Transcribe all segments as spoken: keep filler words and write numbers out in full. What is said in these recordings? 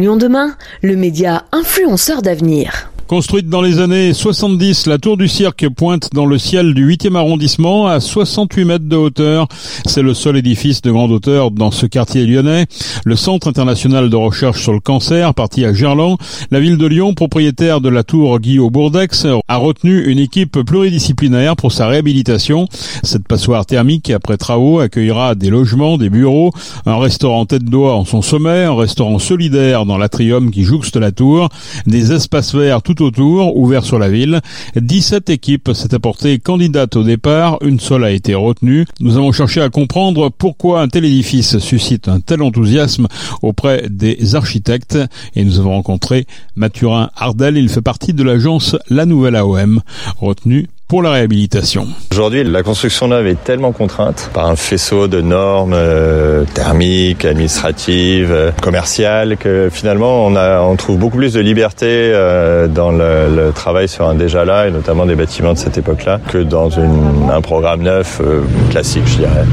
Lyon demain, le média influenceur d'avenir. Construite dans les années soixante-dix, la Tour du Cirque pointe dans le ciel du huitième arrondissement à soixante-huit mètres de hauteur. C'est le seul édifice de grande hauteur dans ce quartier lyonnais. Le Centre international de recherche sur le cancer, parti à Gerland, la ville de Lyon, propriétaire de la tour Guillot-Bourdeix, a retenu une équipe pluridisciplinaire pour sa réhabilitation. Cette passoire thermique après travaux accueillera des logements, des bureaux, un restaurant Tetedoie en son sommet, un restaurant solidaire dans l'atrium qui jouxte la tour, des espaces verts tout autour, ouvert sur la ville. dix-sept équipes s'étaient portées candidates au départ, une seule a été retenue. Nous avons cherché à comprendre pourquoi un tel édifice suscite un tel enthousiasme auprès des architectes et nous avons rencontré Mathurin Hardel, il fait partie de l'agence La Nouvelle A O M, retenue pour la réhabilitation. Aujourd'hui, la construction neuve est tellement contrainte par un faisceau de normes euh, thermiques, administratives, euh, commerciales, que finalement on, a, on trouve beaucoup plus de liberté euh, dans le, le travail sur un déjà là, et notamment des bâtiments de cette époque-là, que dans une, un programme neuf euh, classique, je dirais.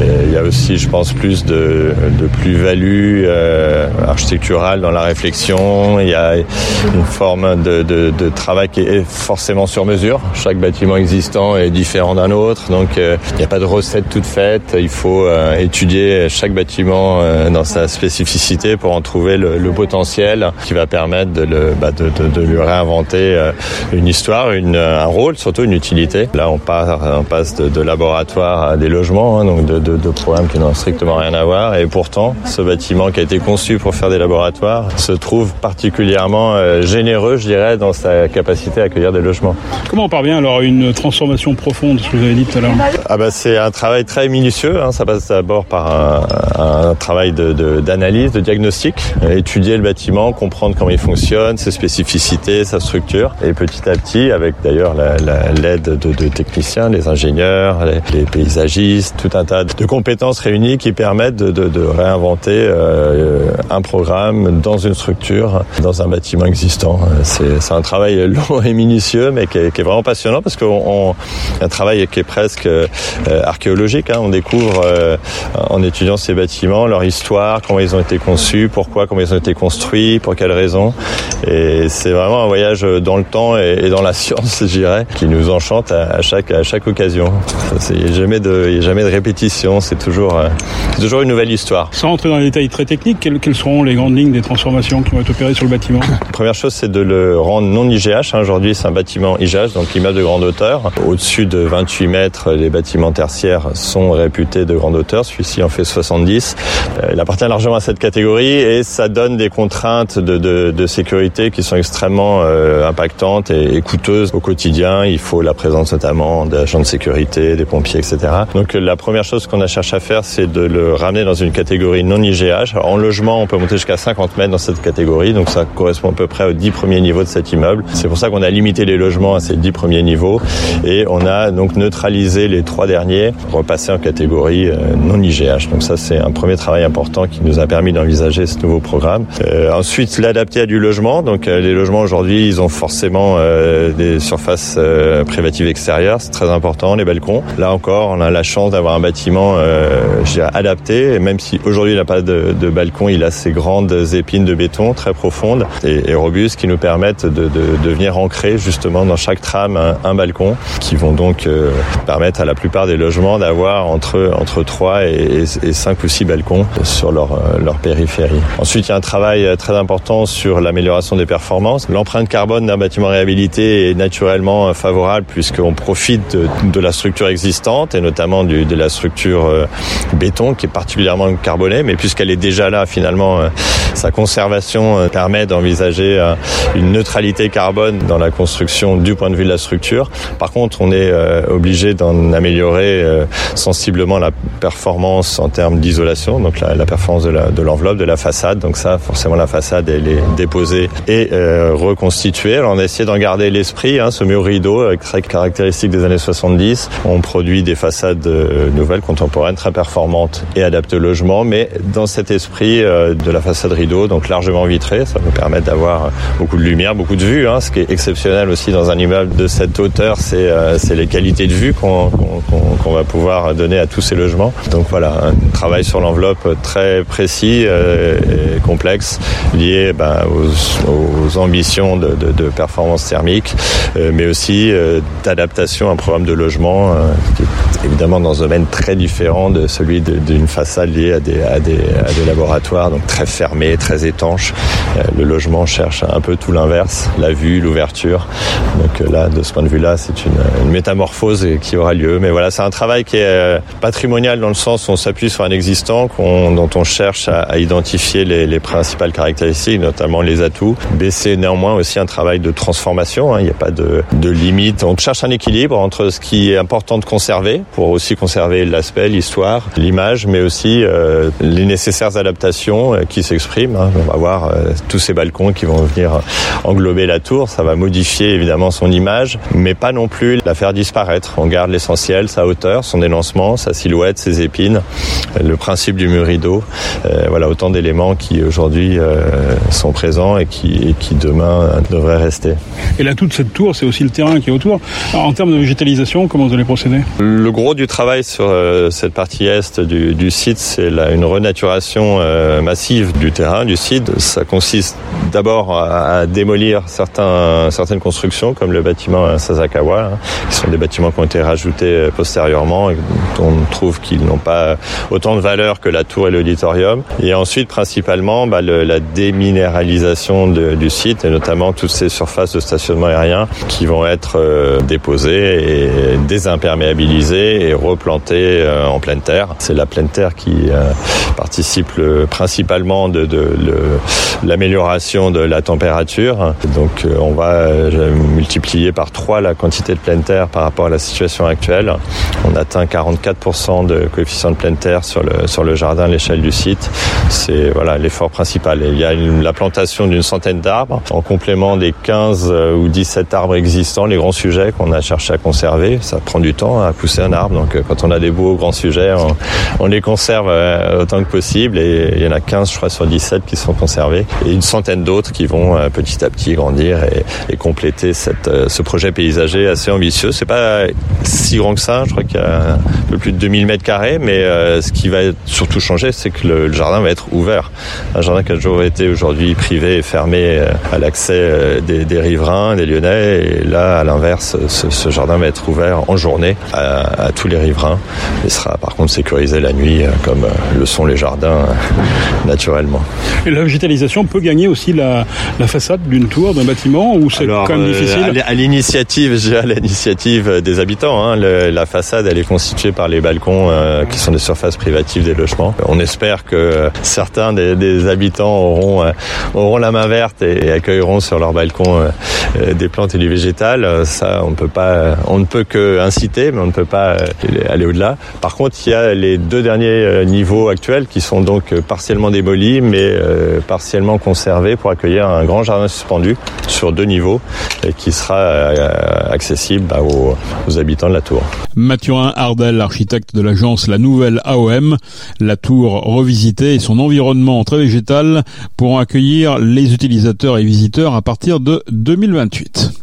Et il y a aussi, je pense, plus de, de plus-value euh, architecturale dans la réflexion. Il y a une forme de, de, de travail qui est forcément sur mesure. Chaque bâtiment existant est différent d'un autre, donc il euh, n'y a pas de recette toute faite. Il faut euh, étudier chaque bâtiment euh, dans sa spécificité pour en trouver le, le potentiel qui va permettre de, le, bah, de, de, de lui réinventer euh, une histoire, une, un rôle, surtout une utilité. Là, on, part, on passe de, de laboratoire à des logements, hein, donc de, de De, de programmes qui n'ont strictement rien à voir, et pourtant ce bâtiment qui a été conçu pour faire des laboratoires se trouve particulièrement euh, généreux, je dirais, dans sa capacité à accueillir des logements. Comment on parvient alors à une transformation profonde, ce que vous avez dit tout à l'heure ? Ah bah, c'est un travail très minutieux, hein. Ça passe d'abord par un, un travail de, de, d'analyse, de diagnostic, étudier le bâtiment, comprendre comment il fonctionne, ses spécificités, sa structure, et petit à petit, avec d'ailleurs la, la, l'aide de, de techniciens, les ingénieurs, les, les paysagistes, tout un tas de de compétences réunies qui permettent de, de, de réinventer euh, un programme dans une structure, dans un bâtiment existant. C'est, c'est un travail long et minutieux, mais qui est, qui est vraiment passionnant, parce qu'on on, un travail qui est presque euh, archéologique. Hein. On découvre, euh, en étudiant ces bâtiments, leur histoire, comment ils ont été conçus, pourquoi, comment ils ont été construits, pour quelles raisons. Et c'est vraiment un voyage dans le temps et, et dans la science, je dirais, qui nous enchante à, à, chaque, à chaque occasion. Il n'y a jamais de répétition. C'est toujours, c'est toujours une nouvelle histoire. Sans rentrer dans les détails très techniques, quelles, quelles seront les grandes lignes des transformations qui vont être opérées sur le bâtiment ? La première chose, c'est de le rendre non I G H. Aujourd'hui, c'est un bâtiment I G H, donc immeuble de grande hauteur. Au-dessus de vingt-huit mètres, les bâtiments tertiaires sont réputés de grande hauteur. Celui-ci en fait soixante-dix. Il appartient largement à cette catégorie et ça donne des contraintes de, de, de sécurité qui sont extrêmement euh, impactantes et, et coûteuses au quotidien. Il faut la présence notamment d'agents de sécurité, des pompiers, et cetera. Donc la première chose qu'on a cherché à faire, c'est de le ramener dans une catégorie non I G H. Alors, en logement, on peut monter jusqu'à cinquante mètres dans cette catégorie, donc ça correspond à peu près aux dix premiers niveaux de cet immeuble. C'est pour ça qu'on a limité les logements à ces dix premiers niveaux et on a donc neutralisé les trois derniers, repassés en catégorie non I G H. Donc ça, c'est un premier travail important qui nous a permis d'envisager ce nouveau programme. Euh, ensuite, l'adapter à du logement. Donc euh, les logements aujourd'hui, ils ont forcément euh, des surfaces euh, privatives extérieures, c'est très important, les balcons. Là encore, on a la chance d'avoir un bâtiment Euh, je dirais, adapté, et même si aujourd'hui il n'a pas de, de balcon, il a ces grandes épines de béton très profondes et, et robustes qui nous permettent de, de, de venir ancrer justement dans chaque trame un, un balcon, qui vont donc euh, permettre à la plupart des logements d'avoir entre, entre trois et cinq ou six balcons sur leur, leur périphérie. Ensuite, il y a un travail très important sur l'amélioration des performances. L'empreinte carbone d'un bâtiment réhabilité est naturellement favorable puisqu'on profite de, de la structure existante et notamment du, de la structure béton qui est particulièrement carbonée, mais puisqu'elle est déjà là, finalement sa conservation permet d'envisager une neutralité carbone dans la construction du point de vue de la structure. Par contre, on est obligé d'en améliorer sensiblement la performance en termes d'isolation, donc la, la performance de, la, de l'enveloppe, de la façade. Donc ça, forcément, la façade, elle est déposée et euh, reconstituée. Alors on a essayé d'en garder l'esprit, hein, ce mur rideau très caractéristique des années soixante-dix. On produit des façades nouvelles qu'on contemporaine, très performante et adaptée au logement, mais dans cet esprit de la façade rideau, donc largement vitrée. Ça nous permet d'avoir beaucoup de lumière, beaucoup de vue, hein. Ce qui est exceptionnel aussi dans un immeuble de cette hauteur, c'est, euh, c'est les qualités de vue qu'on, qu'on, qu'on va pouvoir donner à tous ces logements. Donc voilà, un travail sur l'enveloppe très précis euh, et complexe, lié ben, aux, aux ambitions de, de, de performance thermique, euh, mais aussi euh, d'adaptation à un programme de logement, euh, qui est évidemment dans un domaine très différent de celui de, d'une façade liée à des, à, des, à des laboratoires, donc très fermé, très étanche. Euh, le logement cherche un peu tout l'inverse, la vue, l'ouverture. Donc là, de ce point de vue-là, c'est une, une métamorphose qui aura lieu. Mais voilà, c'est un travail qui est euh, patrimonial dans le sens où on s'appuie sur un existant, qu'on, dont on cherche à, à identifier les, les principales caractéristiques, notamment les atouts. Mais c'est néanmoins aussi un travail de transformation, hein. Il n'y a pas de, de limite. On cherche un équilibre entre ce qui est important de conserver, pour aussi conserver l'aspect, l'histoire, l'image, mais aussi euh, les nécessaires adaptations euh, qui s'expriment, hein. On va voir euh, tous ces balcons qui vont venir englober la tour. Ça va modifier évidemment son image, mais pas non plus la faire disparaître. On garde l'essentiel, sa hauteur, son élancement, sa silhouette, ses épines, le principe du mur rideau. Euh, voilà, autant d'éléments qui aujourd'hui euh, sont présents et qui, et qui demain euh, devraient rester. Et là, toute cette tour, c'est aussi le terrain qui est autour. Alors, en termes de végétalisation, comment vous allez procéder ? Le gros du travail sur euh, cette partie est du, du site, c'est là, une renaturation euh, massive du terrain, du site. Ça consiste d'abord à, à démolir certains, certaines constructions, comme le bâtiment Sasakawa, hein, qui sont des bâtiments qui ont été rajoutés postérieurement et dont on trouve qu'ils n'ont pas autant de valeur que la tour et l'auditorium. Et ensuite, principalement, bah, le, la déminéralisation de, du site, et notamment toutes ces surfaces de stationnement aérien qui vont être euh, déposées et désimperméabilisées et replantées euh, en pleine terre. C'est la pleine terre qui euh, participe le, principalement de, de, de l'amélioration de la température. Donc euh, on va euh, multiplier par trois la quantité de pleine terre par rapport à la situation actuelle. On atteint quarante-quatre pour cent de coefficient de pleine terre sur le, sur le jardin à l'échelle du site. C'est voilà, l'effort principal. Et il y a une, la plantation d'une centaine d'arbres en complément des quinze ou dix-sept arbres existants, les grands sujets qu'on a cherché à conserver. Ça prend du temps à pousser un arbre. Donc euh, quand on a des beaux grands sujets, on, on les conserve euh, autant que possible. Et il y en a quinze, je crois, sur dix-sept qui sont conservés. Et une centaine d'autres qui vont euh, petit à petit grandir et, et compléter cette, euh, ce projet paysager assez ambitieux. C'est pas si grand que ça. Je crois qu'il y a un peu plus de deux mille mètres carrés. Mais euh, ce qui va surtout changer, c'est que le, le jardin va être ouvert. Un jardin qui a toujours été aujourd'hui privé et fermé euh, à l'accès euh, des, des riverains, des Lyonnais. Et là, à l'inverse, ce, ce jardin va être ouvert en journée à, à tous les riverains. Il sera par contre sécurisé la nuit, euh, comme euh, le sont les jardins euh, naturellement. Et la végétalisation peut gagner aussi la, la façade d'une tour, d'un bâtiment, ou c'est Alors, quand même difficile ? À l'initiative, je dirais, à l'initiative des habitants, hein, le, la façade, elle est constituée par les balcons euh, qui sont des surfaces privatives des logements. On espère que certains des, des habitants auront, euh, auront la main verte et, et accueilleront sur leur balcon euh, des plantes et du végétal. Ça, on peut pas, on ne peut que inciter, mais on ne peut pas aller au-delà. Par contre, il y a les deux derniers niveaux actuels qui sont donc partiellement démolis, mais euh, partiellement conservés pour accueillir un grand jardin suspendu sur deux niveaux et qui sera euh, accessible bah, aux, aux habitants de la tour. Mathurin Hardel, architecte de l'agence La Nouvelle A O M, la tour revisitée et son environnement très végétal pourront accueillir les utilisateurs et visiteurs à partir de deux mille vingt-huit.